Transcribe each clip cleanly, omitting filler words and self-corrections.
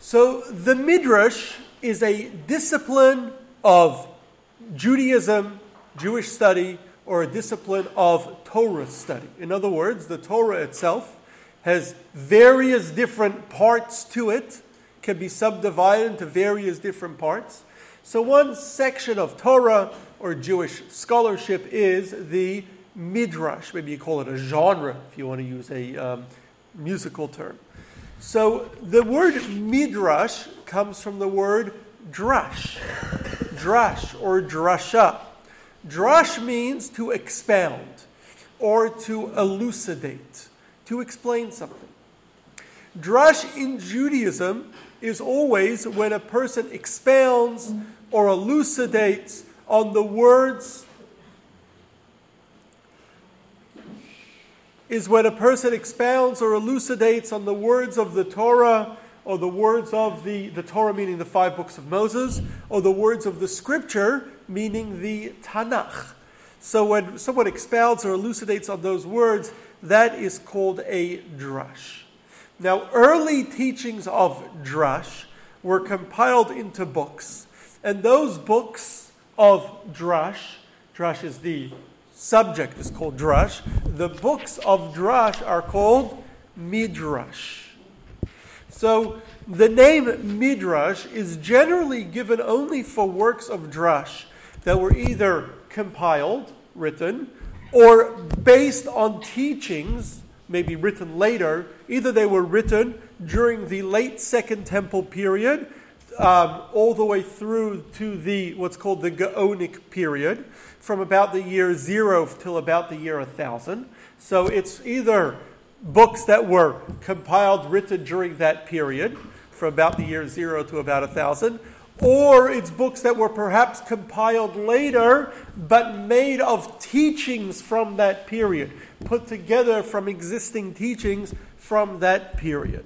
So the Midrash is a discipline of Judaism, Jewish study, or a discipline of Torah study. In other words, the Torah itself has various different parts to it, can be subdivided into various different parts. So one section of Torah or Jewish scholarship is the Midrash. Maybe you call it a genre if you want to use a musical term. So the word Midrash comes from the word Drash. Drash or Drashah. Drash means to expound or to elucidate, to explain something. Drash in Judaism is always when a person expounds or elucidates on the words, is when a person expounds or elucidates on the words of the Torah, or the words of the Torah, meaning the 5 books of Moses, or the words of the Scripture, meaning the Tanakh. So when someone expounds or elucidates on those words, that is called a Drash. Now, early teachings of Drash were compiled into books. And those books of Drash is the subject, is called Drash. The books of Drash are called Midrash. So the name Midrash is generally given only for works of Drash that were either compiled, written, or based on teachings, maybe written later. Either they were written during the late Second Temple period, all the way through to the what's called the Gaonic period, from about the year 0 till about the year 1000. So it's either books that were compiled, written during that period, from about the year 0 to about 1000, or it's books that were perhaps compiled later, but made of teachings from that period, put together from existing teachings from that period.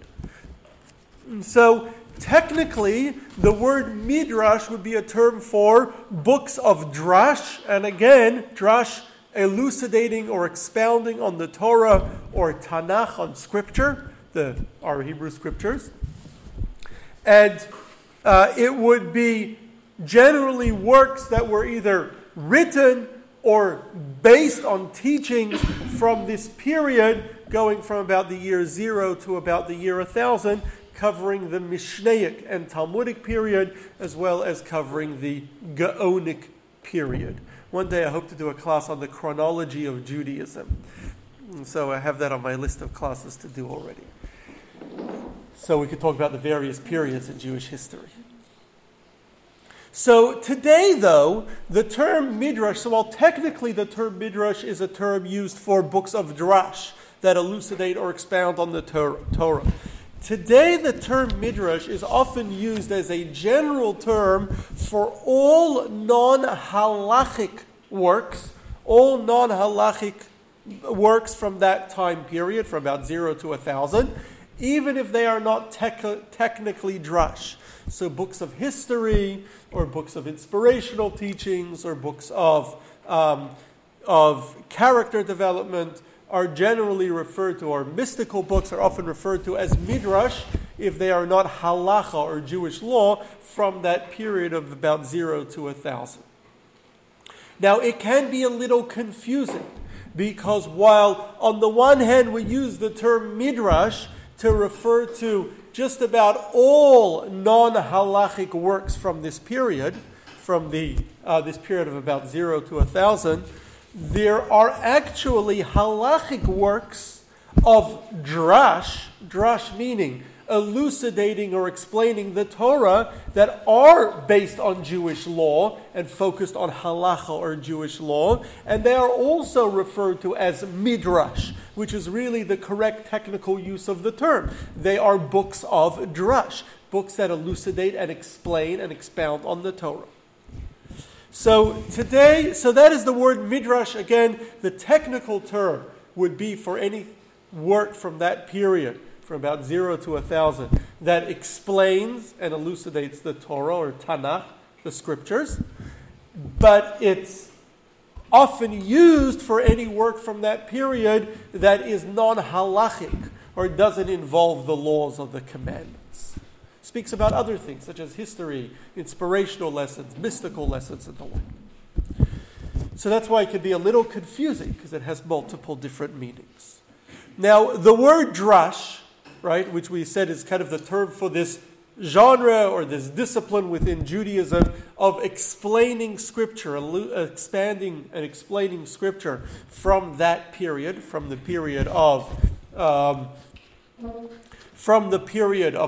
So technically, the word Midrash would be a term for books of Drash, and again, Drash elucidating or expounding on the Torah or Tanakh, on Scripture, our Hebrew Scriptures. And it would be generally works that were either written or based on teachings from this period, going from about the year 0 to about the year 1000, covering the Mishnaic and Talmudic period, as well as covering the Gaonic period. One day I hope to do a class on the chronology of Judaism. So I have that on my list of classes to do already. So we could talk about the various periods in Jewish history. So today, though, the term Midrash, so while technically the term Midrash is a term used for books of Drash that elucidate or expound on the Torah. Today, the term Midrash is often used as a general term for all non-halachic works, from that time period, from about 0 to 1000, even if they are not technically Drash. So books of history, or books of inspirational teachings, or books of character development, are generally referred to, or mystical books are often referred to as Midrash, if they are not Halacha or Jewish law from that period of about 0 to 1000. Now, it can be a little confusing, because while on the one hand we use the term Midrash to refer to just about all non-halachic works from this period, from the this period of about 0 to 1000, there are actually halachic works of drash meaning elucidating or explaining the Torah, that are based on Jewish law and focused on halacha or Jewish law, and they are also referred to as Midrash, which is really the correct technical use of the term. They are books of Drash, books that elucidate and explain and expound on the Torah. So that is the word Midrash. Again, the technical term would be for any work from that period, from about 0 to 1000, that explains and elucidates the Torah or Tanakh, the Scriptures. But it's often used for any work from that period that is non-halachic, or doesn't involve the laws of the commandments. speaks about other things, such as history, inspirational lessons, mystical lessons, and the like. So that's why it can be a little confusing, because it has multiple different meanings. Now, the word drash, right, which we said is kind of the term for this genre or this discipline within Judaism of explaining Scripture, expanding and explaining Scripture from that period, from the period of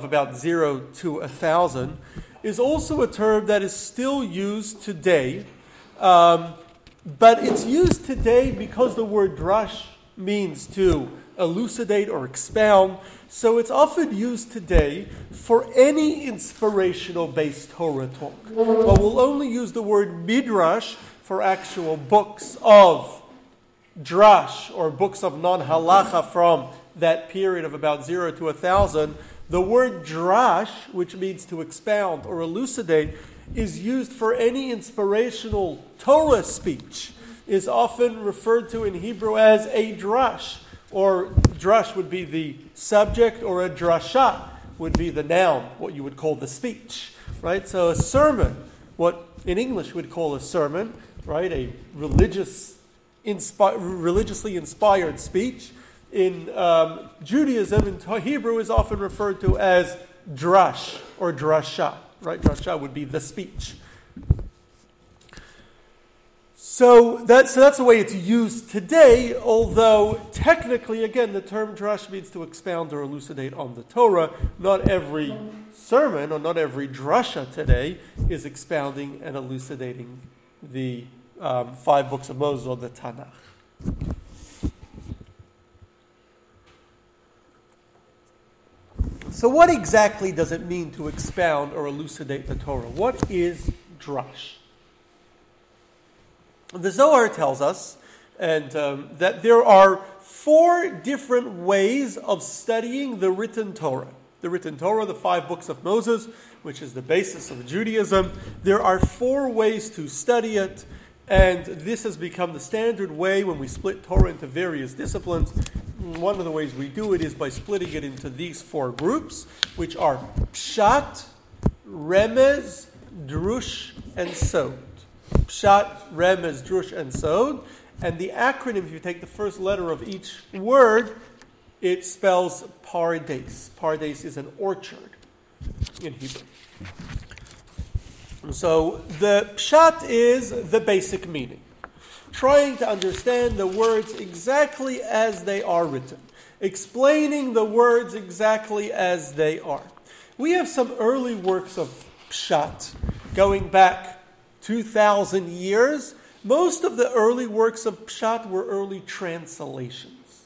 about 0 to 1,000, is also a term that is still used today, but it's used today because the word drash means to elucidate or expound. So it's often used today for any inspirational-based Torah talk. But we'll only use the word midrash for actual books of drash or books of non-halacha from that period of about 0 to 1,000. The word drash, which means to expound or elucidate, is used for any inspirational Torah speech, is often referred to in Hebrew as a drash, or drash would be the subject, or a drashah would be the noun, what you would call the speech, right? So a sermon, what in English we'd call a sermon, right? A religiously inspired speech. In Judaism, in Hebrew, is often referred to as drash or drashah, right? Drashah would be the speech. So that's the way it's used today, although technically, again, the term drash means to expound or elucidate on the Torah. Not every sermon or not every drasha today is expounding and elucidating the five books of Moses or the Tanakh. So what exactly does it mean to expound or elucidate the Torah? What is drash? The Zohar tells us that there are 4 different ways of studying the written Torah. The written Torah, the 5 books of Moses, which is the basis of Judaism. There are 4 ways to study it, and this has become the standard way when we split Torah into various disciplines. One of the ways we do it is by splitting it into these 4 groups, which are Pshat, Remez, Drush, and Sod. Pshat, Remez, Drush, and Sod. And the acronym, if you take the first letter of each word, it spells Pardes. Pardes is an orchard in Hebrew. So the Pshat is the basic meaning, trying to understand the words exactly as they are written, explaining the words exactly as they are. We have some early works of Pshat going back 2,000 years. Most of the early works of Pshat were early translations.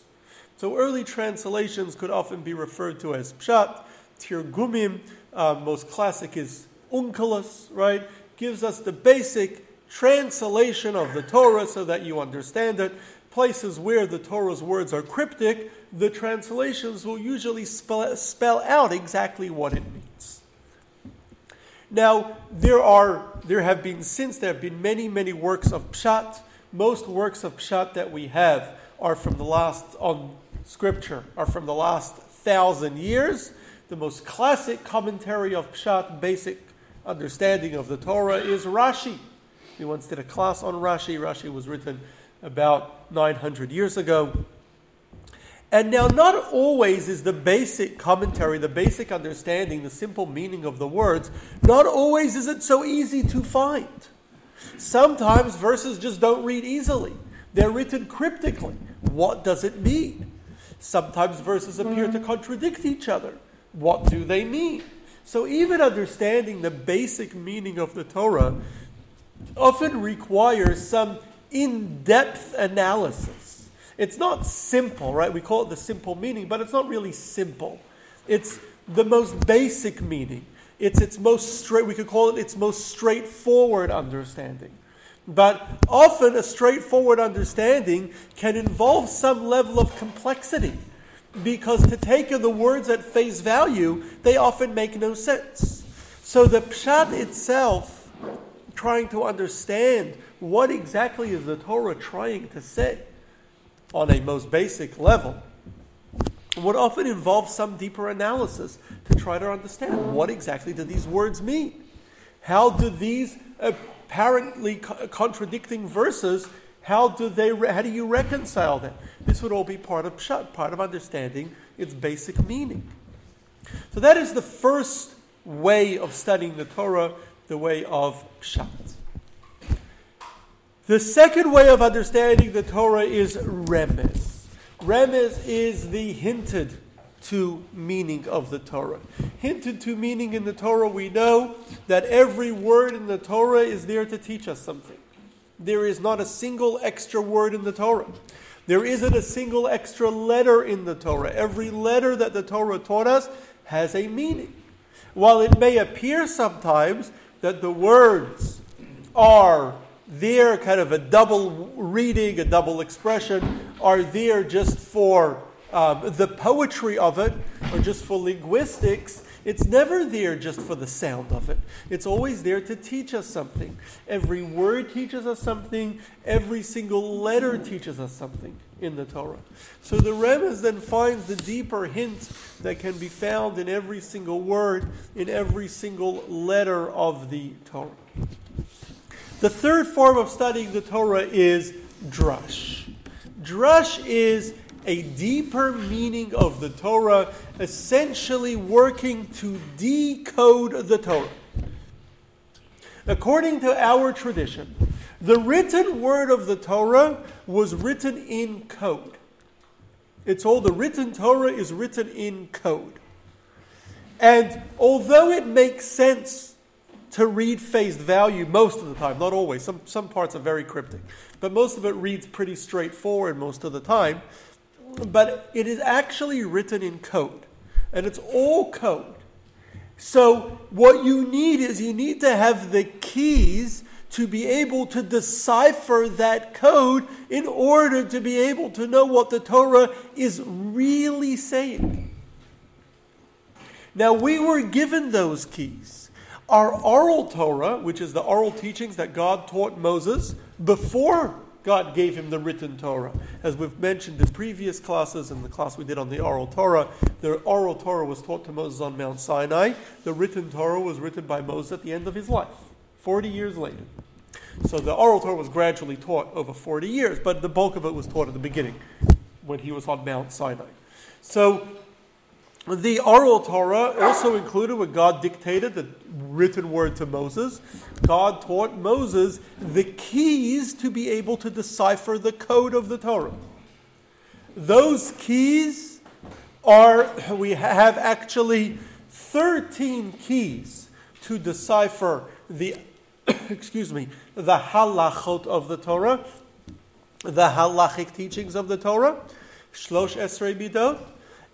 So early translations could often be referred to as Pshat, Tirgumim. Most classic is Unkelus, right? Gives us the basic translation of the Torah so that you understand it. Places where the Torah's words are cryptic, the translations will usually spell out exactly what it means. Now, there have been many works of Pshat. Most works of Pshat that we have are from the last on Scripture, are from the last 1,000 years. The most classic commentary of Pshat, basic understanding of the Torah, is Rashi. We once did a class on Rashi. Rashi was written about 900 years ago. And now, not always is the basic commentary, the basic understanding, the simple meaning of the words, not always is it so easy to find. Sometimes verses just don't read easily. They're written cryptically. What does it mean? Sometimes verses appear to contradict each other. What do they mean? So even understanding the basic meaning of the Torah often requires some in-depth analysis. It's not simple, right? We call it the simple meaning, but it's not really simple. It's the most basic meaning. It's its most we could call it its most straightforward understanding. But often a straightforward understanding can involve some level of complexity, because to take the words at face value, they often make no sense. So the Pshat itself, trying to understand what exactly is the Torah trying to say, on a most basic level, but what often involves some deeper analysis to try to understand what exactly do these words mean? How do these apparently contradicting verses, how do you reconcile them? This would all be part of Pshat, part of understanding its basic meaning. So that is the first way of studying the Torah, the way of Pshat. The second way of understanding the Torah is Remez. Remez is the hinted to meaning of the Torah. Hinted to meaning in the Torah, we know that every word in the Torah is there to teach us something. There is not a single extra word in the Torah. There isn't a single extra letter in the Torah. Every letter that the Torah taught us has a meaning. While it may appear sometimes that the words are there, kind of a double reading, a double expression, are there just for the poetry of it, or just for linguistics, it's never there just for the sound of it. It's always there to teach us something. Every word teaches us something. Every single letter teaches us something in the Torah. So the Remez then finds the deeper hint that can be found in every single word, in every single letter of the Torah. The third form of studying the Torah is Drash. Drash is a deeper meaning of the Torah, essentially working to decode the Torah. According to our tradition, the written word of the Torah was written in code. It's all the written Torah is written in code. And although it makes sense to read face value most of the time, not always, some parts are very cryptic, but most of it reads pretty straightforward most of the time, but it is actually written in code. And it's all code. So what you need is you need to have the keys to be able to decipher that code in order to be able to know what the Torah is really saying. Now we were given those keys. Our oral Torah, which is the oral teachings that God taught Moses before God gave him the written Torah. As we've mentioned in previous classes, in the class we did on the oral Torah, the oral Torah was taught to Moses on Mount Sinai. The written Torah was written by Moses at the end of his life, 40 years later. So the oral Torah was gradually taught over 40 years, but the bulk of it was taught at the beginning, when he was on Mount Sinai. So the oral Torah also included when God dictated the written word to Moses. God taught Moses the keys to be able to decipher the code of the Torah. Those keys are, we have actually 13 keys to decipher the, the halachot of the Torah, the halachic teachings of the Torah, shlosh esrei midot,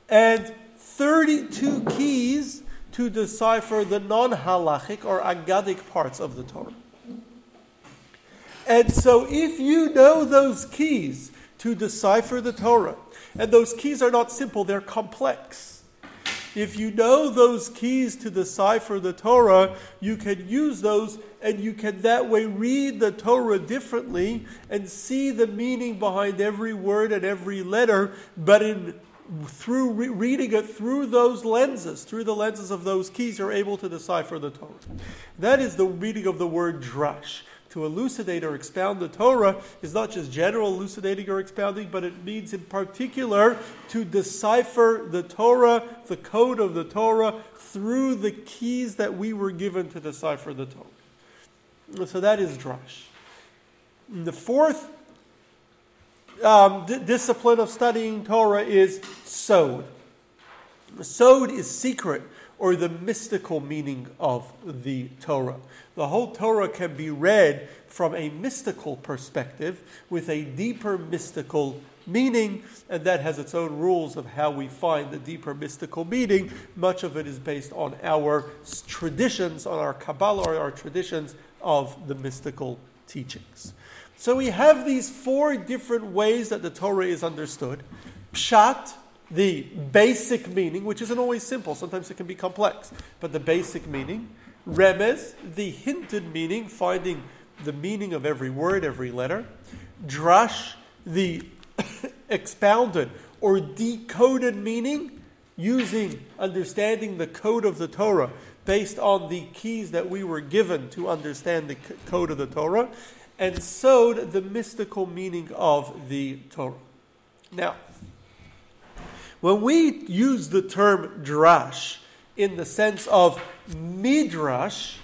and 32 keys to decipher the non-halachic or aggadic parts of the Torah. And so if you know those keys to decipher the Torah, and those keys are not simple, they're complex. If you know those keys to decipher the Torah, you can use those and you can that way read the Torah differently and see the meaning behind every word and every letter, but in through reading it through those lenses, through the lenses of those keys, you're able to decipher the Torah. That is the meaning of the word drash. To elucidate or expound the Torah is not just general elucidating or expounding, but it means in particular to decipher the Torah, the code of the Torah, through the keys that we were given to decipher the Torah. So that is drash. The fourth discipline of studying Torah is Sod. Sod is secret, or the mystical meaning of the Torah. The whole Torah can be read from a mystical perspective with a deeper mystical meaning, and that has its own rules of how we find the deeper mystical meaning. Much of it is based on our traditions, on our Kabbalah, or our traditions of the mystical teachings. So we have these four different ways that the Torah is understood. Pshat, the basic meaning, which isn't always simple. Sometimes it can be complex, but the basic meaning. Remez, the hinted meaning, finding the meaning of every word, every letter. Drash, the expounded or decoded meaning using understanding the code of the Torah based on the keys that we were given to understand the code of the Torah, and sowed the mystical meaning of the Torah. Now, when we use the term drash in the sense of midrash,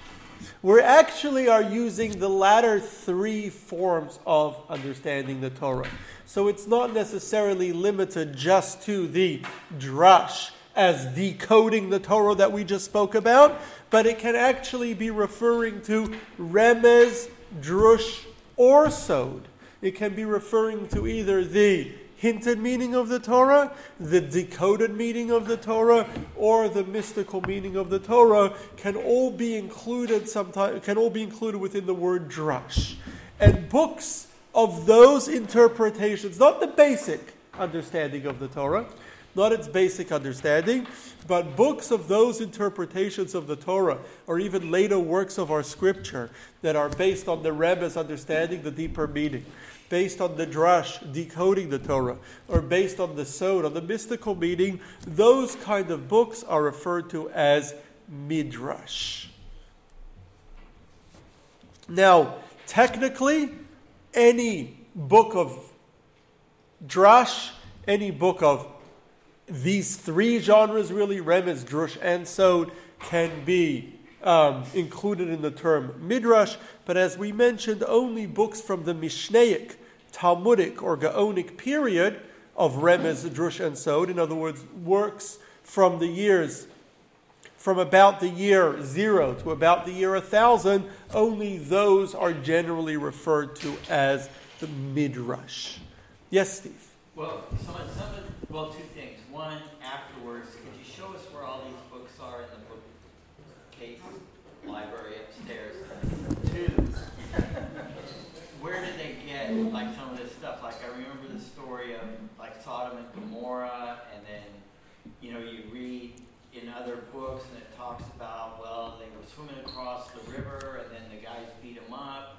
we actually are using the latter three forms of understanding the Torah. So it's not necessarily limited just to the drash as decoding the Torah that we just spoke about, but it can actually be referring to remez, drush, or sod. It can be referring to either the hinted meaning of the Torah, the decoded meaning of the Torah, or the mystical meaning of the Torah, can all be included sometimes, can all be included within the word drash. And books of those interpretations, not the basic understanding of the Torah, not its basic understanding, but books of those interpretations of the Torah, or even later works of our scripture that are based on the Remez understanding the deeper meaning, based on the Drash decoding the Torah, or based on the Sod, on the mystical meaning, those kind of books are referred to as Midrash. Now, technically, any book of Drash, any book of these three genres, really, Remez, Drush, and Sod, can be included in the term Midrash. But as we mentioned, only books from the Mishnaic, Talmudic, or Gaonic period of Remez, Drush, and Sod, in other words, works from the years, from about the year 0 to about the year 1000, only those are generally referred to as the Midrash. Yes, Steve? Well, two things. One, afterwards, could you show us where all these books are in the bookcase library upstairs? Two, where did they get like some of this stuff? Like, I remember the story of like Sodom and Gomorrah, and then you read in other books and it talks about, well, they were swimming across the river and then the guys beat them up,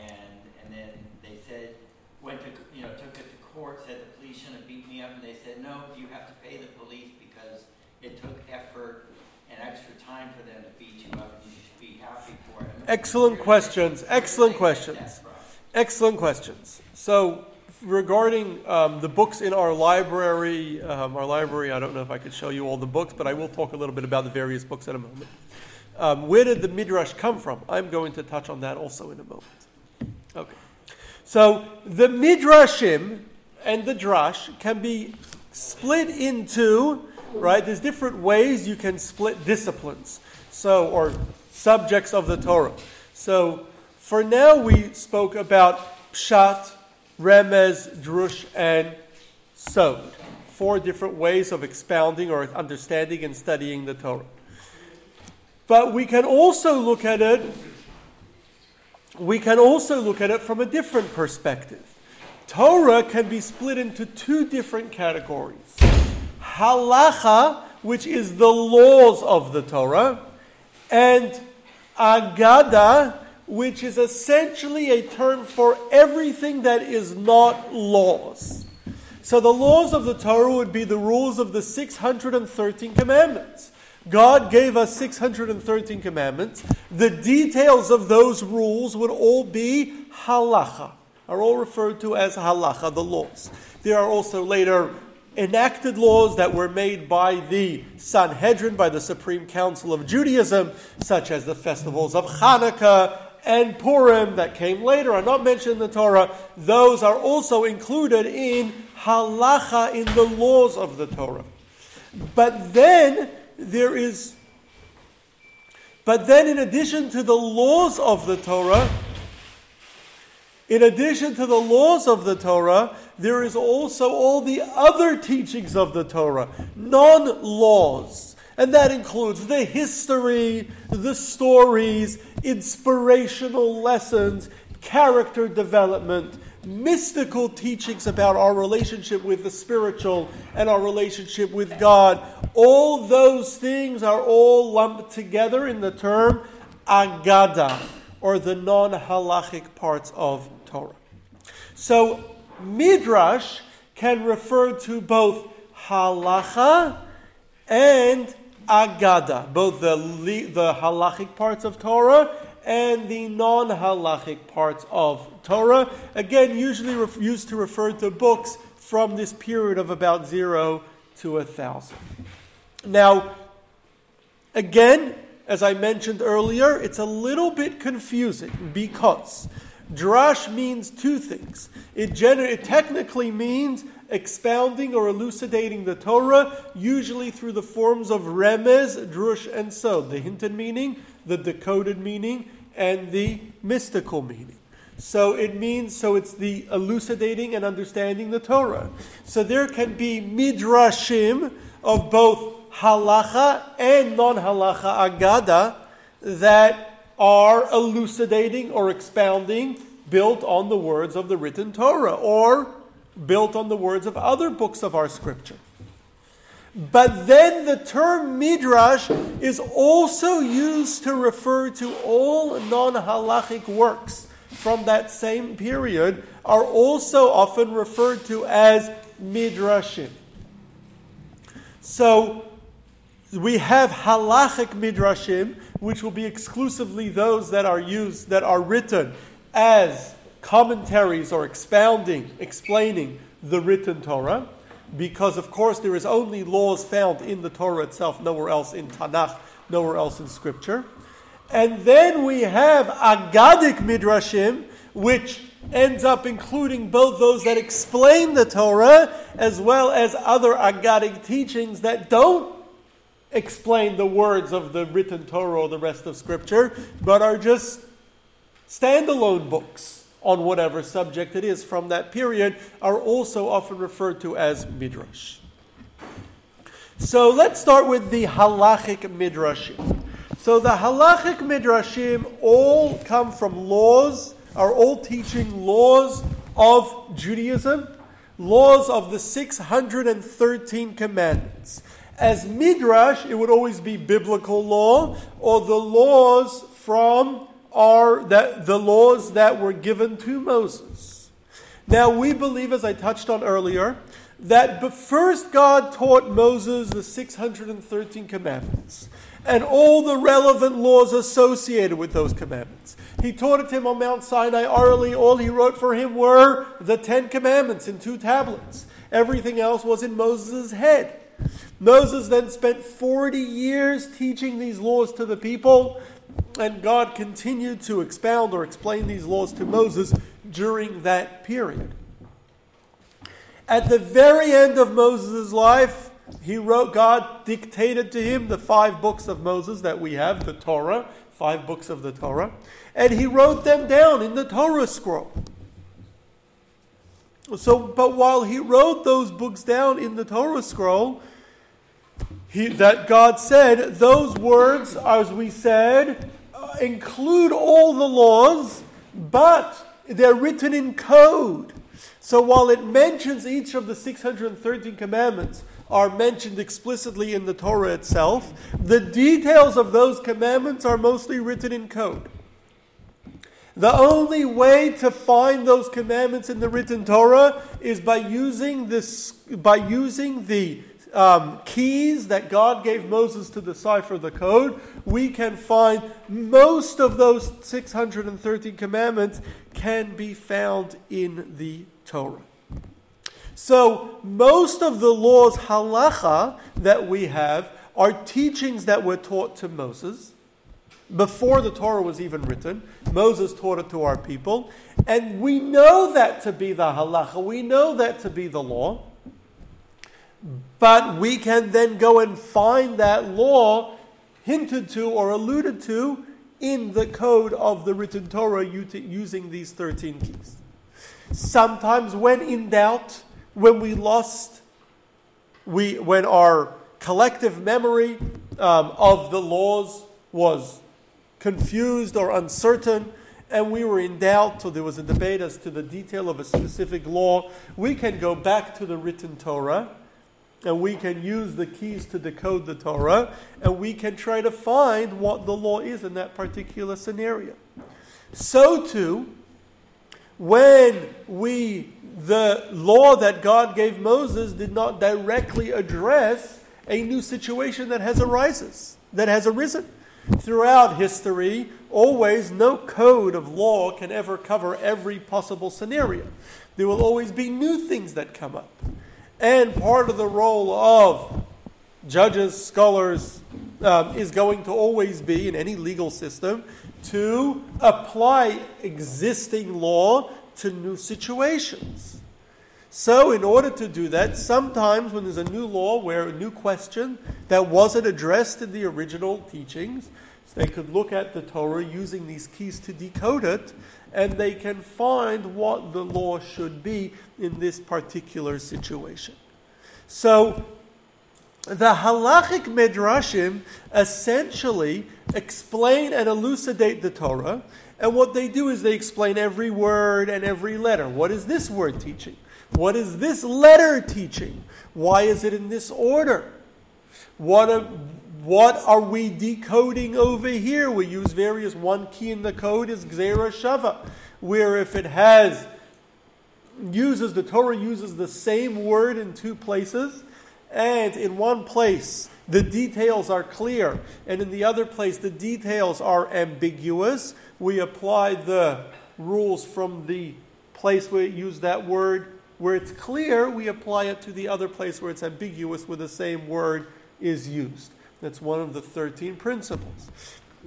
and then they said took it to court, said the police shouldn't have beat me up, and they said, no, you have to pay the police because it took effort and extra time for them to beat you up, and you should be happy for it. Excellent questions. So regarding the books in our library, I don't know if I could show you all the books, but I will talk a little bit about the various books in a moment. Where did the Midrash come from? I'm going to touch on that also in a moment. Okay. So the Midrashim and the Drash can be split into, right, there's different ways you can split disciplines, or subjects of the Torah. So for now we spoke about Pshat, Remez, Drush, and Sod. 4 different ways of expounding or understanding and studying the Torah. But we can also look at it from a different perspective. Torah can be split into 2 different categories. Halacha, which is the laws of the Torah, and Agada, which is essentially a term for everything that is not laws. So the laws of the Torah would be the rules of the 613 commandments. God gave us 613 commandments. The details of those rules would all be halacha, are all referred to as halacha, the laws. There are also later enacted laws that were made by the Sanhedrin, by the Supreme Council of Judaism, such as the festivals of Hanukkah and Purim that came later, are not mentioned in the Torah. Those are also included in halacha, in the laws of the Torah. But then in addition to the laws of the Torah, there is also all the other teachings of the Torah, non-laws. And that includes the history, the stories, inspirational lessons, character development, mystical teachings about our relationship with the spiritual and our relationship with God. All those things are all lumped together in the term Aggadah, or the non-halachic parts of Torah. So Midrash can refer to both halacha and agada, both the halachic parts of Torah and the non-halachic parts of Torah. Again, usually used to refer to books from this period of about 0 to 1,000. Now, again, as I mentioned earlier, it's a little bit confusing because Drash means two things. It technically means expounding or elucidating the Torah, usually through the forms of Remez, Drush, and Sod. The hinted meaning, the decoded meaning, and the mystical meaning. So it's the elucidating and understanding the Torah. So there can be Midrashim of both Halacha and non-Halacha Aggadah that are elucidating or expounding, built on the words of the written Torah, or built on the words of other books of our scripture. But then the term Midrash is also used to refer to all non-halachic works from that same period, are also often referred to as Midrashim. So we have halachic Midrashim, which will be exclusively those that are used, that are written as commentaries or expounding, explaining the written Torah, because of course there is only laws found in the Torah itself, nowhere else in Tanakh, nowhere else in Scripture. And then we have Agadic Midrashim, which ends up including both those that explain the Torah, as well as other Agadic teachings that don't explain the words of the written Torah or the rest of Scripture, but are just standalone books on whatever subject it is from that period, are also often referred to as Midrash. So let's start with the Halachic Midrashim. So the Halachic Midrashim all come from laws, are all teaching laws of Judaism, laws of the 613 commandments. As Midrash, it would always be biblical law, or the laws from the laws that were given to Moses. Now we believe, as I touched on earlier, that first God taught Moses the 613 commandments and all the relevant laws associated with those commandments. He taught it to him on Mount Sinai orally. All he wrote for him were the 10 commandments in 2 tablets. Everything else was in Moses' head. Moses then spent 40 years teaching these laws to the people, and God continued to expound or explain these laws to Moses during that period. At the very end of Moses' life, God dictated to him the 5 books of Moses that we have, the Torah, 5 books of the Torah, and he wrote them down in the Torah scroll. But while he wrote those books down in the Torah scroll, that God said, those words, as we said, include all the laws, but they're written in code. So while it mentions each of the 613 commandments are mentioned explicitly in the Torah itself, the details of those commandments are mostly written in code. The only way to find those commandments in the written Torah is by using the keys that God gave Moses to decipher the code. We can find most of those 613 commandments can be found in the Torah. So most of the laws halacha that we have are teachings that were taught to Moses before the Torah was even written. Moses taught it to our people. And we know that to be the halacha. We know that to be the law. But we can then go and find that law hinted to or alluded to in the code of the written Torah using these 13 keys. Sometimes when in doubt, when we lost, when our collective memory of the laws was confused or uncertain, and we were in doubt, so there was a debate as to the detail of a specific law, we can go back to the written Torah, and we can use the keys to decode the Torah, and we can try to find what the law is in that particular scenario. So too, when the law that God gave Moses did not directly address a new situation that has arisen. Throughout history, always no code of law can ever cover every possible scenario. There will always be new things that come up. And part of the role of judges, scholars, is going to always be, in any legal system, to apply existing law to new situations. So in order to do that, sometimes when there's a new law where a new question that wasn't addressed in the original teachings, they could look at the Torah using these keys to decode it, and they can find what the law should be in this particular situation. So the halachic midrashim essentially explain and elucidate the Torah, and what they do is they explain every word and every letter. What is this word teaching? What is this letter teaching? Why is it in this order? What are we decoding over here? We use various, one key in the code is Gzereshavah, where if it the Torah uses the same word in two places, and in one place the details are clear, and in the other place the details are ambiguous, we apply the rules from the place where it used that word. Where it's clear, we apply it to the other place where it's ambiguous, where the same word is used. That's one of the 13 principles.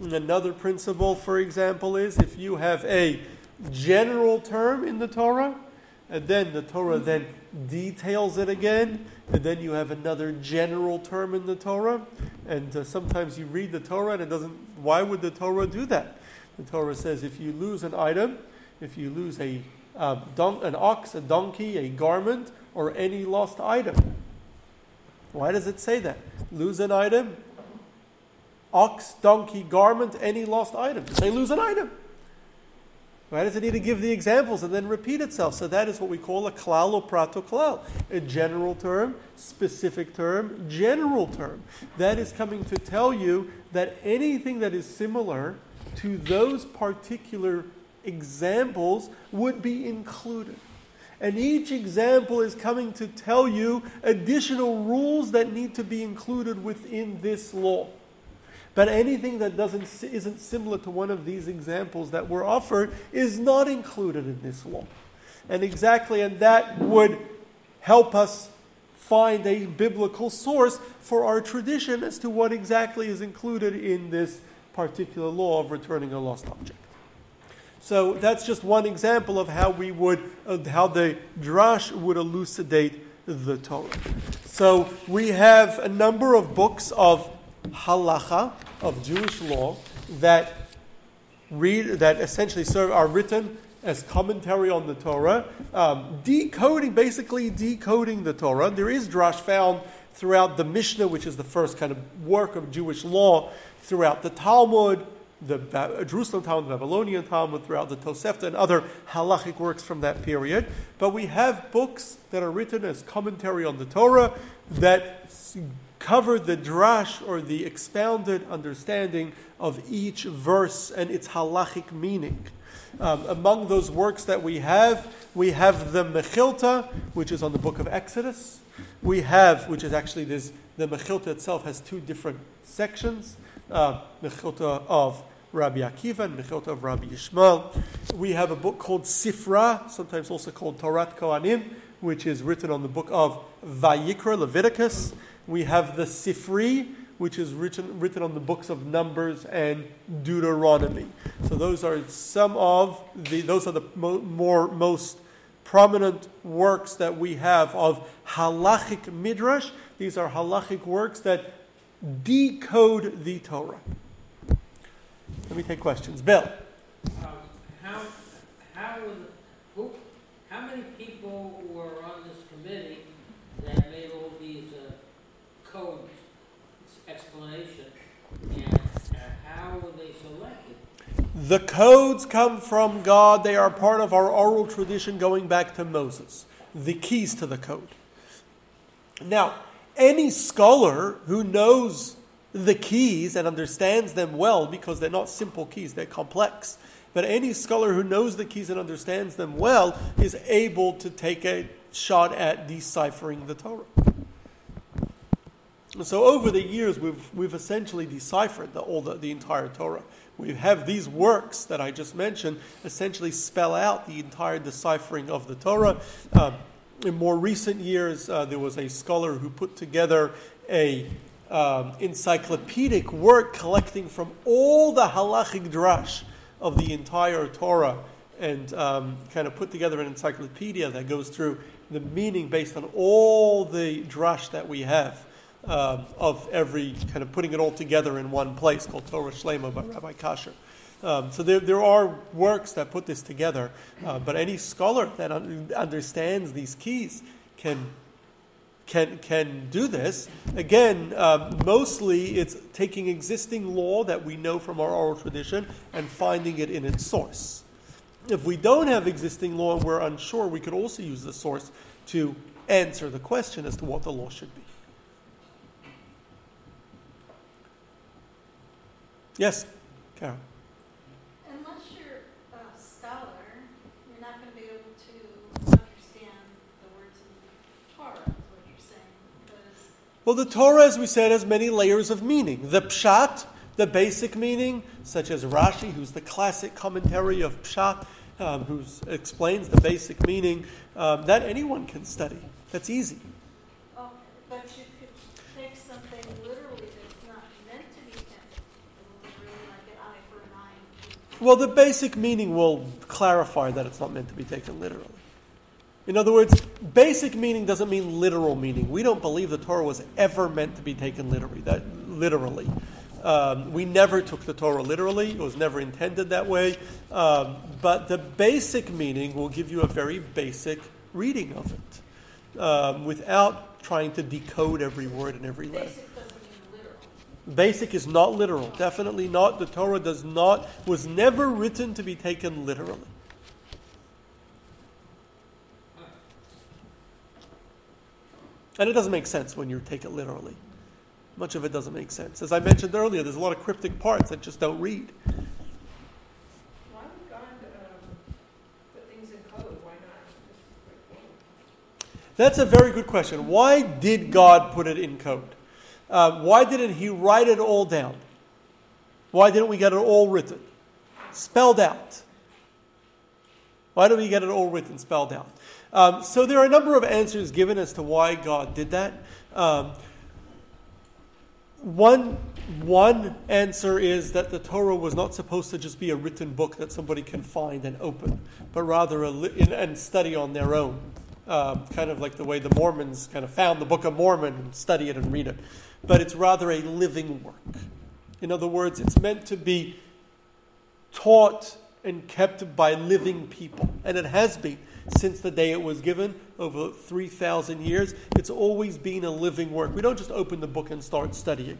And another principle, for example, is if you have a general term in the Torah, and then the Torah then details it again, and then you have another general term in the Torah, and sometimes you read the Torah and it doesn't, why would the Torah do that? The Torah says if you lose an item, if you lose an ox, a donkey, a garment, or any lost item. Why does it say that? Lose an item, ox, donkey, garment, any lost item. Say lose an item. Why does it need to give the examples and then repeat itself? So that is what we call a klal or prato klal. A general term, specific term, general term. That is coming to tell you that anything that is similar to those particular examples would be included. And each example is coming to tell you additional rules that need to be included within this law. But anything that isn't similar to one of these examples that were offered is not included in this law. And that would help us find a biblical source for our tradition as to what exactly is included in this particular law of returning a lost object. So that's just one example of how the Drash would elucidate the Torah. So we have a number of books of Halacha, of Jewish law, that essentially are written as commentary on the Torah, decoding the Torah. There is Drash found throughout the Mishnah, which is the first kind of work of Jewish law, throughout the Talmud, the Jerusalem Talmud, the Babylonian Talmud, throughout the Tosefta and other halachic works from that period. But we have books that are written as commentary on the Torah that cover the drash, or the expounded understanding of each verse and its halachic meaning. Among those works that we have the Mechilta, which is on the book of Exodus. The Mechilta itself has two different sections. Mechilta of Rabbi Akiva and Mechilta of Rabbi Yishmael. We have a book called Sifra, sometimes also called Torat Kohanim, which is written on the book of Vayikra, Leviticus. We have the Sifri, which is written on the books of Numbers and Deuteronomy. So those are most prominent works that we have of halachic midrash. These are halachic works that decode the Torah. Let me take questions. Bill. How many people were on this committee that made all these codes, explanation, and how were they selected? The codes come from God. They are part of our oral tradition going back to Moses. The keys to the code. Now, any scholar who knows the keys and understands them well, because they're not simple keys, they're complex, But any scholar who knows the keys and understands them well is able to take a shot at deciphering the Torah. And so over the years, we've essentially deciphered the entire Torah. We have these works that I just mentioned essentially spell out the entire deciphering of the Torah. In more recent years, there was a scholar who put together a encyclopedic work collecting from all the halachic drash of the entire Torah, and kind of put together an encyclopedia that goes through the meaning based on all the drash that we have of every, kind of putting it all together in one place, called Torah Shleimah by Rabbi Kasher. So there are works that put this together, but any scholar that understands these keys can do this. Again, mostly it's taking existing law that we know from our oral tradition and finding it in its source. If we don't have existing law and we're unsure, we could also use the source to answer the question as to what the law should be. Yes, Carol? Unless you're a scholar, you're not going to be able to understand the words in the Torah, is what you're saying. Well, the Torah, as we said, has many layers of meaning. The Pshat, the basic meaning, such as Rashi, who's the classic commentary of Pshat, who explains the basic meaning, that anyone can study. That's easy. Oh, but you could take something literally that's not meant to be meant, really like an eye for an eye. Well, the basic meaning will clarify that it's not meant to be taken literally. In other words, basic meaning doesn't mean literal meaning. We don't believe the Torah was ever meant to be taken literally. We never took the Torah literally. It was never intended that way. But the basic meaning will give you a very basic reading of it without trying to decode every word and every letter. Basic doesn't mean literal. Basic is not literal. Definitely not. The Torah was never written to be taken literally. And it doesn't make sense when you take it literally. Much of it doesn't make sense. As I mentioned earlier, there's a lot of cryptic parts that just don't read. Why would God put things in code? Why not? That's a very good question. Why did God put it in code? Why didn't He write it all down? Why didn't we get it all written? Spelled out. Why don't we get it all written, spelled out? So there are a number of answers given as to why God did that. One answer is that the Torah was not supposed to just be a written book that somebody can find and open, but rather and study on their own, kind of like the way the Mormons kind of found the Book of Mormon and study it and read it. But it's rather a living work. In other words, it's meant to be taught and kept by living people, and it has been since the day it was given, over 3,000 years. It's always been a living work. We don't just open the book and start studying.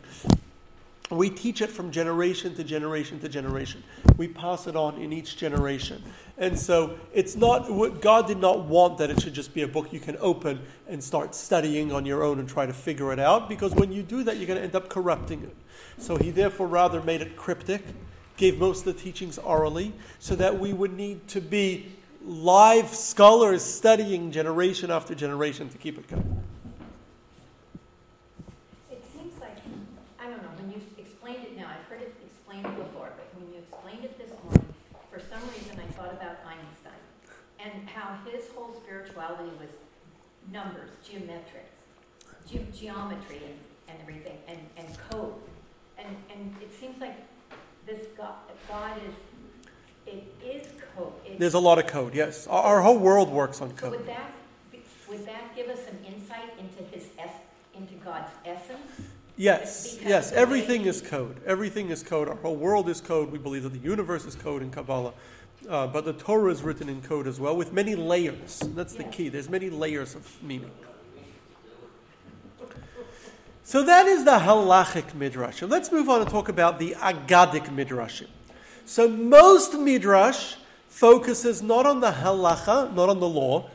We teach it from generation to generation to generation. We pass it on in each generation. And so it's not, God did not want that it should just be a book you can open and start studying on your own and try to figure it out, because when you do that, you're going to end up corrupting it. So He therefore rather made it cryptic, gave most of the teachings orally, so that we would need to be live scholars studying generation after generation to keep it going. It seems like, I don't know, when you explained it now, I've heard it explained before, but when you explained it this morning, for some reason I thought about Einstein and how his whole spirituality was numbers, geometry and everything, and code. And it seems like this God is... It is code. There's a lot of code, yes. Our whole world works on code. So would that give us an insight into into God's essence? Yes, yes. Everything is code. Everything is code. Our whole world is code. We believe that the universe is code in Kabbalah. But the Torah is written in code as well, with many layers. That's the key. There's many layers of meaning. So that is the halachic midrashim. Let's move on and talk about the Aggadic midrashim. So most midrash focuses not on the halacha, not on the law,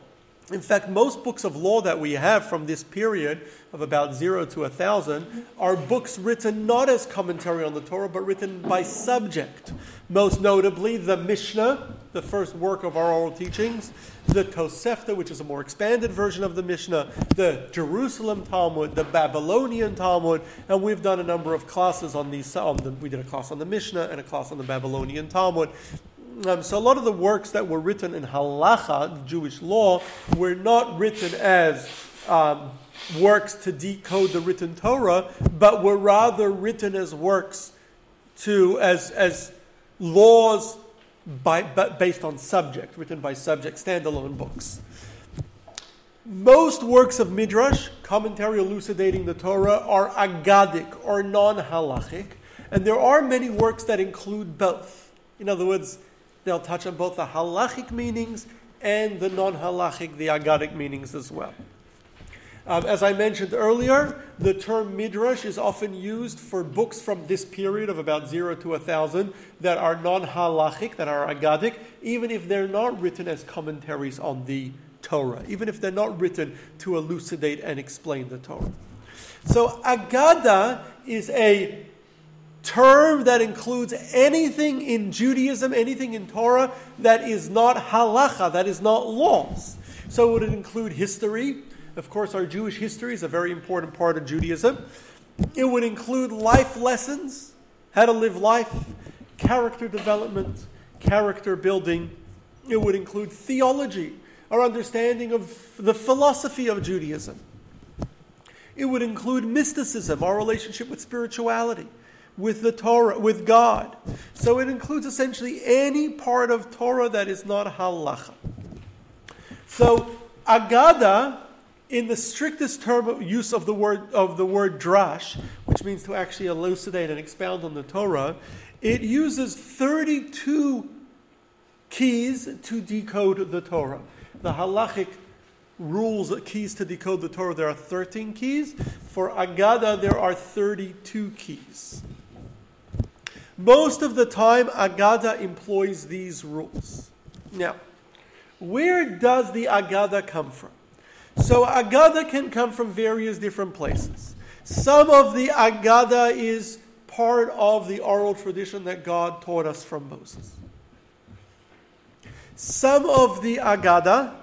In fact, most books of law that we have from this period of about 0 to 1,000 are books written not as commentary on the Torah, but written by subject. Most notably, the Mishnah, the first work of our oral teachings, the Tosefta, which is a more expanded version of the Mishnah, the Jerusalem Talmud, the Babylonian Talmud, and we've done a number of classes on these. We did a class on the Mishnah and a class on the Babylonian Talmud. So a lot of the works that were written in Halacha, Jewish law, were not written as works to decode the written Torah, but were rather written as works as laws based on subject, written by subject, standalone books. Most works of Midrash, commentary elucidating the Torah, are Aggadic or non-Halachic, and there are many works that include both. In other words, they'll touch on both the halachic meanings and the non-halachic, the Aggadic meanings as well. As I mentioned earlier, the term Midrash is often used for books from this period of about 0 to 1,000 that are non-halachic, that are Aggadic, even if they're not written as commentaries on the Torah, even if they're not written to elucidate and explain the Torah. So Aggadah is a term that includes anything in Judaism, anything in Torah that is not halacha, that is not laws. So would it include history? Of course, our Jewish history is a very important part of Judaism. It would include life lessons, how to live life, character development, character building. It would include theology, our understanding of the philosophy of Judaism. It would include mysticism, our relationship with spirituality, with the Torah, with God. So it includes essentially any part of Torah that is not halacha. So Agada, in the strictest term of use of the word drash, which means to actually elucidate and expound on the Torah, it uses 32 keys to decode the Torah. The halachic rules, keys to decode the Torah, there are 13 keys. For Agada, there are 32 keys. Most of the time, Agada employs these rules. Now, where does the Agada come from? So Agada can come from various different places. Some of the Agada is part of the oral tradition that God taught us from Moses. Some of the Agada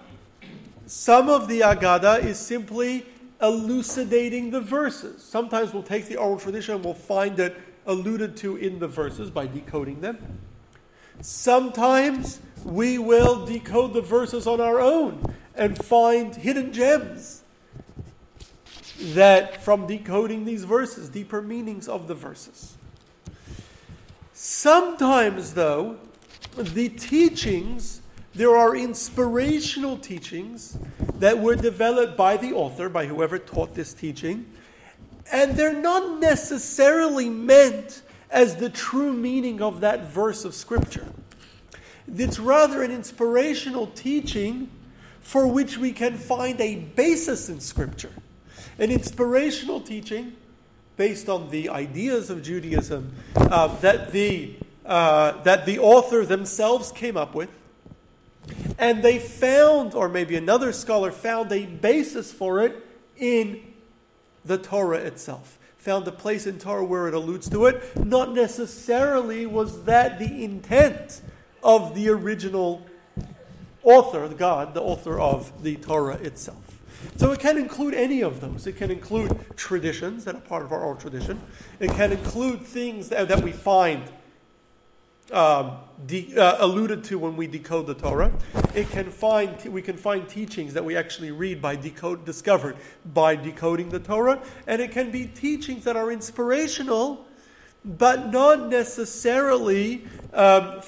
is simply elucidating the verses. Sometimes we'll take the oral tradition and we'll find it alluded to in the verses by decoding them. Sometimes we will decode the verses on our own and find hidden gems that, from decoding these verses, deeper meanings of the verses. Sometimes, though, the teachings, there are inspirational teachings that were developed by the author, by whoever taught this teaching, and they're not necessarily meant as the true meaning of that verse of Scripture. It's rather an inspirational teaching for which we can find a basis in Scripture. An inspirational teaching based on the ideas of Judaism that the author themselves came up with, and they found, or maybe another scholar found, a basis for it in the Torah itself. Found a place in Torah where it alludes to it. Not necessarily was that the intent of the original author, God, the author of the Torah itself. So it can include any of those. It can include traditions that are part of our oral tradition. It can include things that we find alluded to when we decode the Torah. We can find teachings that we actually read by discovered by decoding the Torah, and it can be teachings that are inspirational, but not necessarily the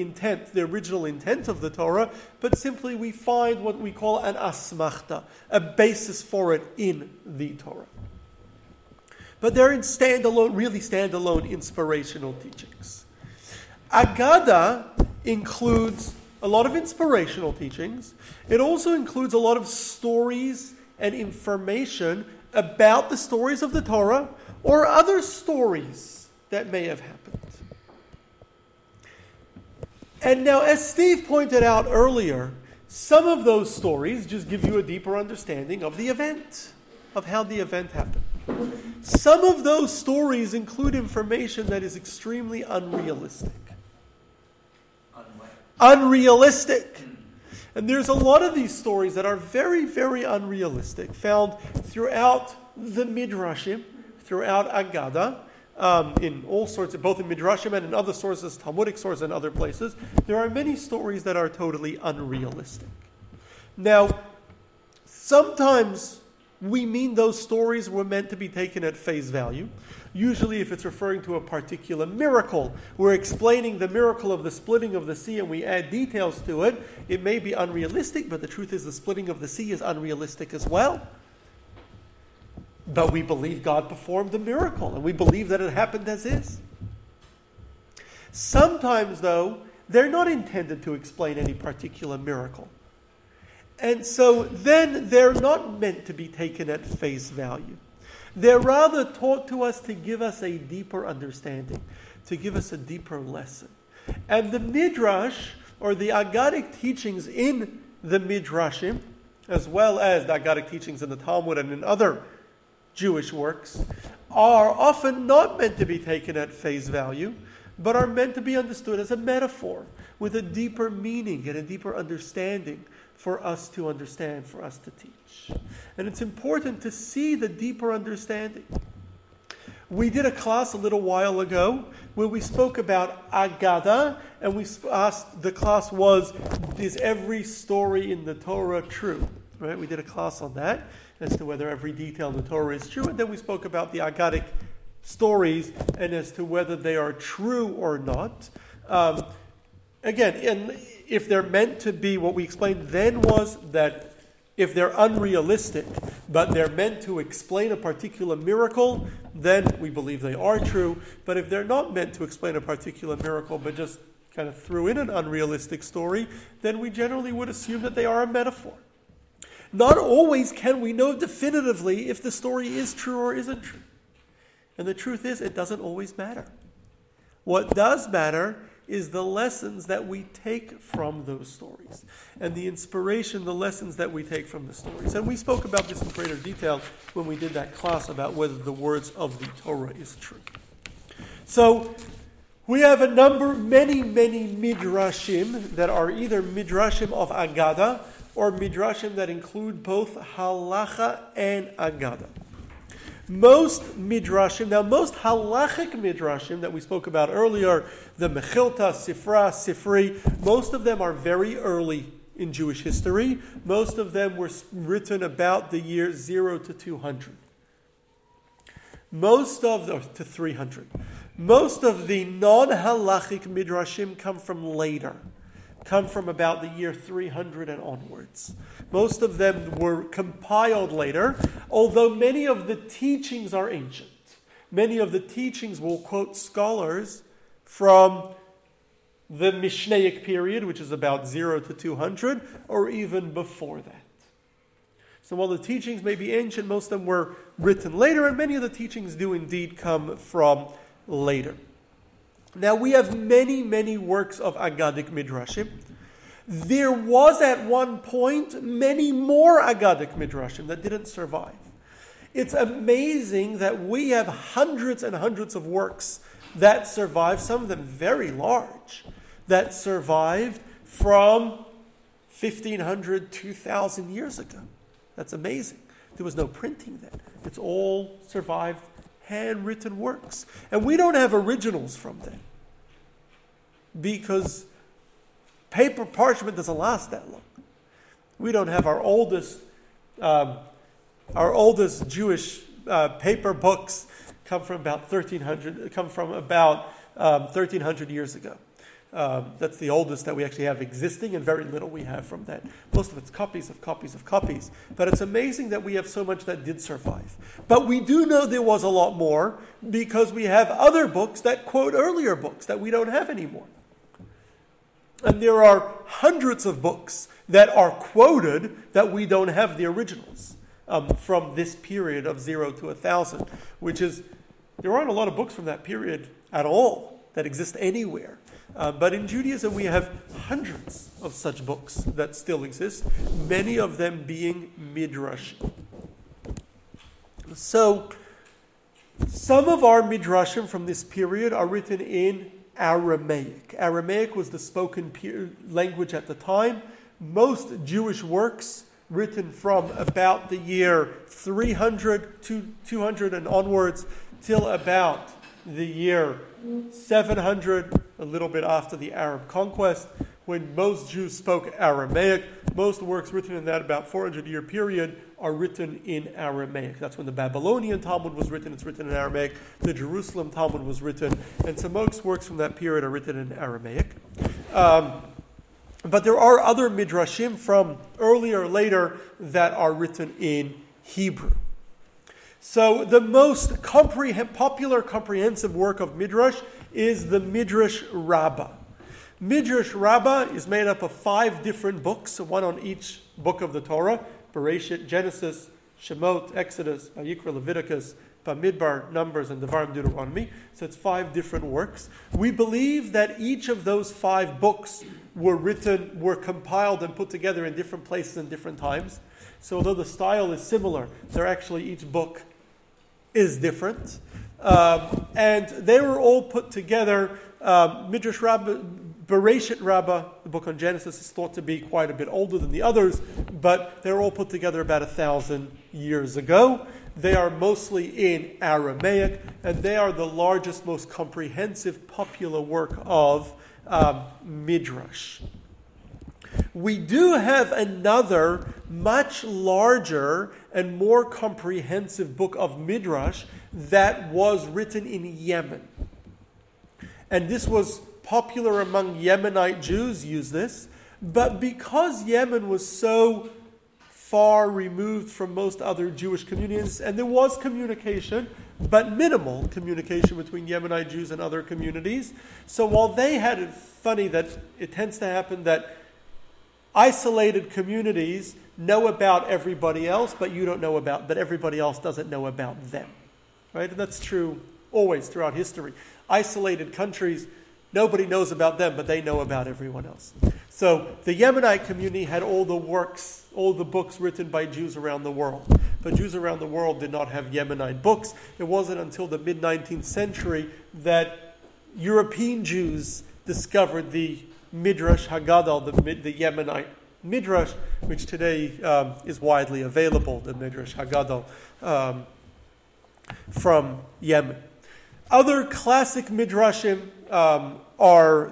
intent, the original intent of the Torah, but simply we find what we call an asmachta, a basis for it in the Torah. But they're in really standalone inspirational teachings. Agada includes a lot of inspirational teachings. It also includes a lot of stories and information about the stories of the Torah or other stories that may have happened. And now, as Steve pointed out earlier, Some of those stories just give you a deeper understanding of the event, of how the event happened. Some of those stories include information that is extremely unrealistic. Unrealistic. And there's a lot of these stories that are very, very unrealistic, found throughout the Midrashim, throughout Aggadah, in all sorts of, both in Midrashim and in other sources, Talmudic sources and other places. There are many stories that are totally unrealistic. Now, sometimes we mean those stories were meant to be taken at face value. Usually if it's referring to a particular miracle, we're explaining the miracle of the splitting of the sea and we add details to it. It may be unrealistic, but the truth is the splitting of the sea is unrealistic as well. But we believe God performed the miracle and we believe that it happened as is. Sometimes, though, they're not intended to explain any particular miracle. And so then they're not meant to be taken at face value. They're rather taught to us to give us a deeper understanding, to give us a deeper lesson. And the Midrash, or the Aggadic teachings in the Midrashim, as well as the Aggadic teachings in the Talmud and in other Jewish works, are often not meant to be taken at face value, but are meant to be understood as a metaphor with a deeper meaning and a deeper understanding for us to understand, for us to teach. And it's important to see the deeper understanding. We did a class a little while ago where we spoke about Aggadah, and we asked, the class was, is every story in the Torah true? Right? We did a class on that as to whether every detail in the Torah is true, and then we spoke about the Aggadic stories and as to whether they are true or not. Again, and if they're meant to be, what we explained then was that if they're unrealistic, but they're meant to explain a particular miracle, then we believe they are true. But if they're not meant to explain a particular miracle, but just kind of threw in an unrealistic story, then we generally would assume that they are a metaphor. Not always can we know definitively if the story is true or isn't true. And the truth is, it doesn't always matter. What does matter is the lessons that we take from those stories and the inspiration, the lessons that we take from the stories. And we spoke about this in greater detail when we did that class about whether the words of the Torah is true. So we have a number, many midrashim that are either midrashim of Aggadah or midrashim that include both halacha and Aggadah. Most midrashim, now most halachic midrashim that we spoke about earlier, the Mechilta, Sifra, Sifri, most of them are very early in Jewish history. Most of them were written about the year 0 to 200. To 300. Most of the non-halachic midrashim come from later, come from about the year 300 and onwards. Most of them were compiled later, although many of the teachings are ancient. Many of the teachings will quote scholars from the Mishnaic period, which is about 0 to 200, or even before that. So while the teachings may be ancient, most of them were written later, and many of the teachings do indeed come from later. Now, we have many works of Aggadic Midrashim. There was at one point many more Aggadic Midrashim that didn't survive. It's amazing that we have hundreds and hundreds of works that survived, some of them very large, that survived from 1,500, 2,000 years ago. That's amazing. There was no printing then. It's all survived handwritten works. And we don't have originals from them because paper parchment doesn't last that long. We don't have our oldest Jewish paper books come from about 1300 years ago. That's the oldest that we actually have existing, and very little we have from that. Most of it's copies. But it's amazing that we have so much that did survive. But we do know there was a lot more because we have other books that quote earlier books that we don't have anymore. And there are hundreds of books that are quoted that we don't have the originals from this period of 0 to 1,000, which is, there aren't a lot of books from that period at all that exist anywhere. But in Judaism, we have hundreds of such books that still exist, many of them being Midrash. So, some of our Midrashim from this period are written in Aramaic. Aramaic was the spoken language at the time. Most Jewish works written from about the year 300 to 200 and onwards till about the year 700, a little bit after the Arab conquest, when most Jews spoke Aramaic. Most works written in that about 400-year period are written in Aramaic. That's when the Babylonian Talmud was written. It's written in Aramaic. The Jerusalem Talmud was written. And so most works from that period are written in Aramaic. But there are other midrashim from earlier or later that are written in Hebrew. So the most popular comprehensive work of midrash is the Midrash Rabbah. Midrash Rabbah is made up of 5 different books, one on each book of the Torah: Bereshit, Genesis; Shemot, Exodus; Vayikra, Leviticus; Bamidbar, Numbers; and Devarim, Deuteronomy. So it's 5 different works. We believe that each of those 5 books were compiled and put together in different places and different times. So although the style is similar, they're actually, each book is different. And they were all put together. Midrash Rabbah, Bereshit Rabbah, the book on Genesis, is thought to be quite a bit older than the others, but they're all put together about 1,000 years ago. They are mostly in Aramaic, and they are the largest, most comprehensive, popular work of Midrash. We do have another, much larger and more comprehensive book of Midrash that was written in Yemen. And this was popular among Yemenite Jews, use this. But because Yemen was so far removed from most other Jewish communities, and there was communication, but minimal communication between Yemenite Jews and other communities. So while they had it, funny that it tends to happen that isolated communities know about everybody else, but everybody else doesn't know about them. Right? And that's true always throughout history. Isolated countries, nobody knows about them, but they know about everyone else. So the Yemenite community had all the books written by Jews around the world. But Jews around the world did not have Yemenite books. It wasn't until the mid-19th century that European Jews discovered the Midrash Haggadah, the Yemenite Midrash, which today is widely available, the Midrash Haggadah from Yemen. Other classic midrashim are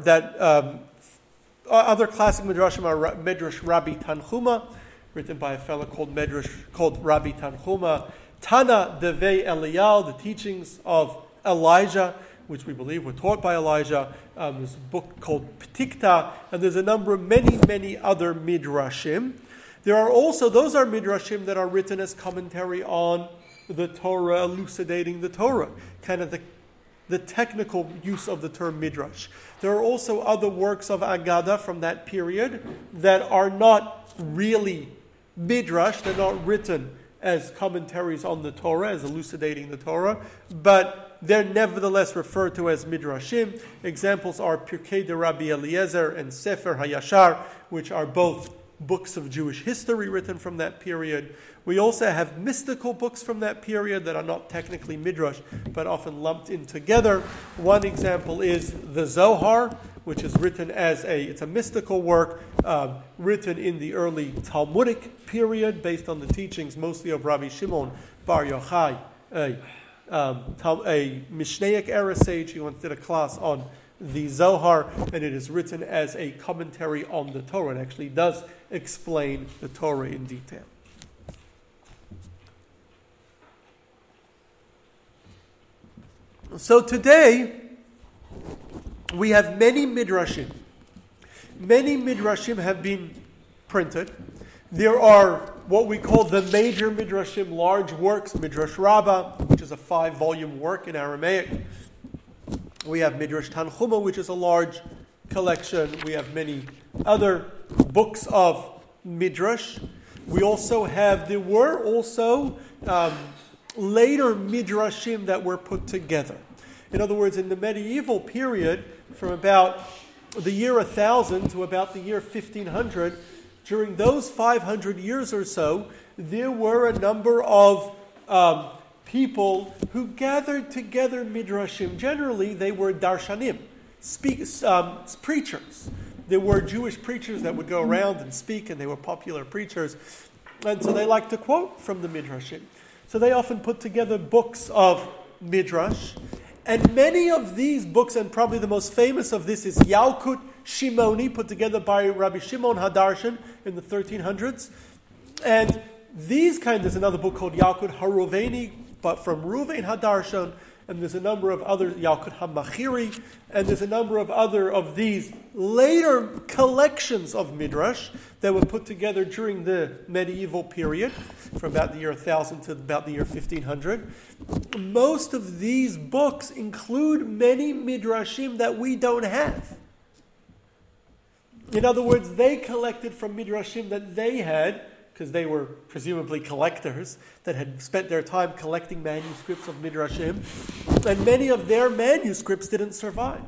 Midrash Rabbi Tanhuma, written by a fellow called Rabbi Tanhuma, Tana Devei Elial, the teachings of Elijah, which we believe were taught by Elijah. There's a book called Ptikta, and there's a number of many other midrashim. Those are midrashim that are written as commentary on the Torah, elucidating the Torah, kind of the technical use of the term midrash. There are also other works of Aggadah from that period that are not really midrash. They're not written as commentaries on the Torah, as elucidating the Torah, but they're nevertheless referred to as midrashim. Examples are Pirkei de Rabbi Eliezer and Sefer HaYashar, which are both books of Jewish history written from that period. We also have mystical books from that period that are not technically midrash, but often lumped in together. One example is the Zohar, which is written as it's a mystical work written in the early Talmudic period, based on the teachings mostly of Rabbi Shimon Bar Yochai, a Mishnaic era sage. He once did a class on the Zohar, and it is written as a commentary on the Torah. It actually does explain the Torah in detail. So today, we have many midrashim. Many midrashim have been printed. There are what we call the major midrashim, large works, Midrash Rabbah, which is a 5-volume work in Aramaic. We have Midrash Tanhuma, which is a large collection. We have many other books of midrash. There were also later midrashim that were put together. In other words, in the medieval period, from about the year 1000 to about the year 1500, during those 500 years or so, there were a number of people who gathered together midrashim. Generally, they were darshanim, preachers. There were Jewish preachers that would go around and speak, and they were popular preachers. And so they liked to quote from the midrashim. So they often put together books of midrash. And many of these books, and probably the most famous of this is Yalkut Shimoni, put together by Rabbi Shimon Hadarshan in the 1300s. And these kind, there's another book called Yalkut Haruveni, but from Ruvain Hadarshan, and there's a number of other, Yalkut HaMachiri, and there's a number of other of these later collections of Midrash that were put together during the medieval period, from about the year 1000 to about the year 1500. Most of these books include many Midrashim that we don't have. In other words, they collected from Midrashim that they had, because they were presumably collectors that had spent their time collecting manuscripts of Midrashim, and many of their manuscripts didn't survive.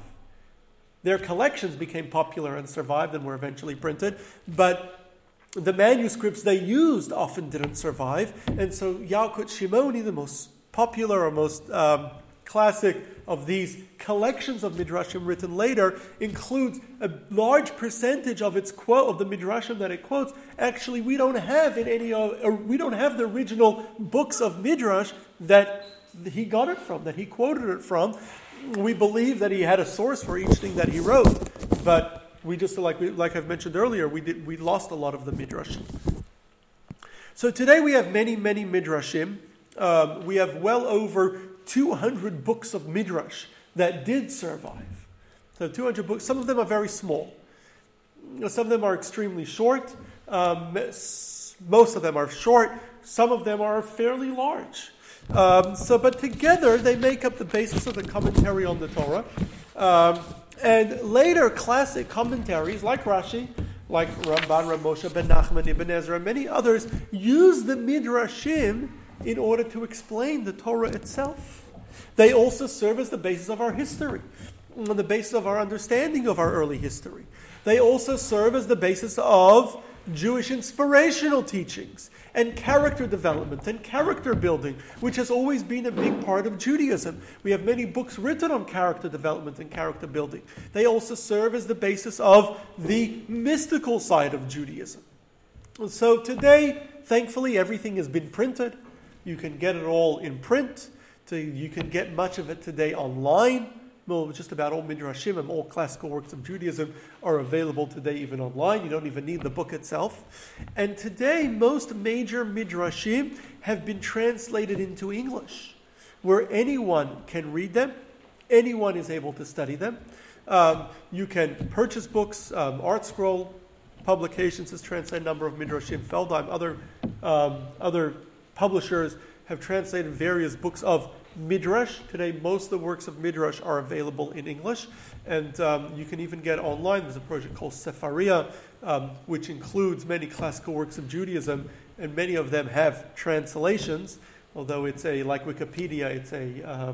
Their collections became popular and survived and were eventually printed, but the manuscripts they used often didn't survive, and so Yalkut Shimoni, the most popular or most classic of these collections of midrashim written later, includes a large percentage of its quote of the midrashim that it quotes. Actually, we don't have in any of, or we don't have the original books of midrash that he got it from, that he quoted it from. We believe that he had a source for each thing that he wrote, but we just like I've mentioned earlier, we lost a lot of the midrashim. So today we have many midrashim. We have well over 200 books of Midrash that did survive. So 200 books, some of them are very small. Some of them are extremely short. Most of them are short. Some of them are fairly large. But together they make up the basis of the commentary on the Torah. And later classic commentaries like Rashi, like Ramban, Rav Moshe ben Nachman, Ibn Ezra, and many others use the Midrashim in order to explain the Torah itself. They also serve as the basis of our history, the basis of our understanding of our early history. They also serve as the basis of Jewish inspirational teachings and character development and character building, which has always been a big part of Judaism. We have many books written on character development and character building. They also serve as the basis of the mystical side of Judaism. So today, thankfully, everything has been printed. You can get it all in print. So you can get much of it today online. Well, just about all midrashim and all classical works of Judaism are available today even online. You don't even need the book itself. And today, most major midrashim have been translated into English, where anyone can read them. Anyone is able to study them. You can purchase books. Art Scroll Publications has translated a number of midrashim. Feldheim, other publishers have translated various books of Midrash. Today, most of the works of Midrash are available in English. And you can even get online. There's a project called Sefaria, which includes many classical works of Judaism, and many of them have translations, although it's like Wikipedia, it's a,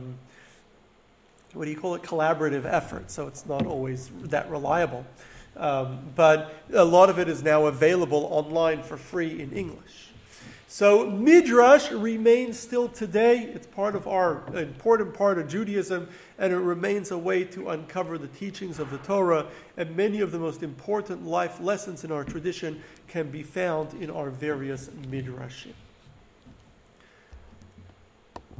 collaborative effort, so it's not always that reliable. But a lot of it is now available online for free in English. So Midrash remains still today. It's part of our important part of Judaism, and it remains a way to uncover the teachings of the Torah, and many of the most important life lessons in our tradition can be found in our various Midrashim.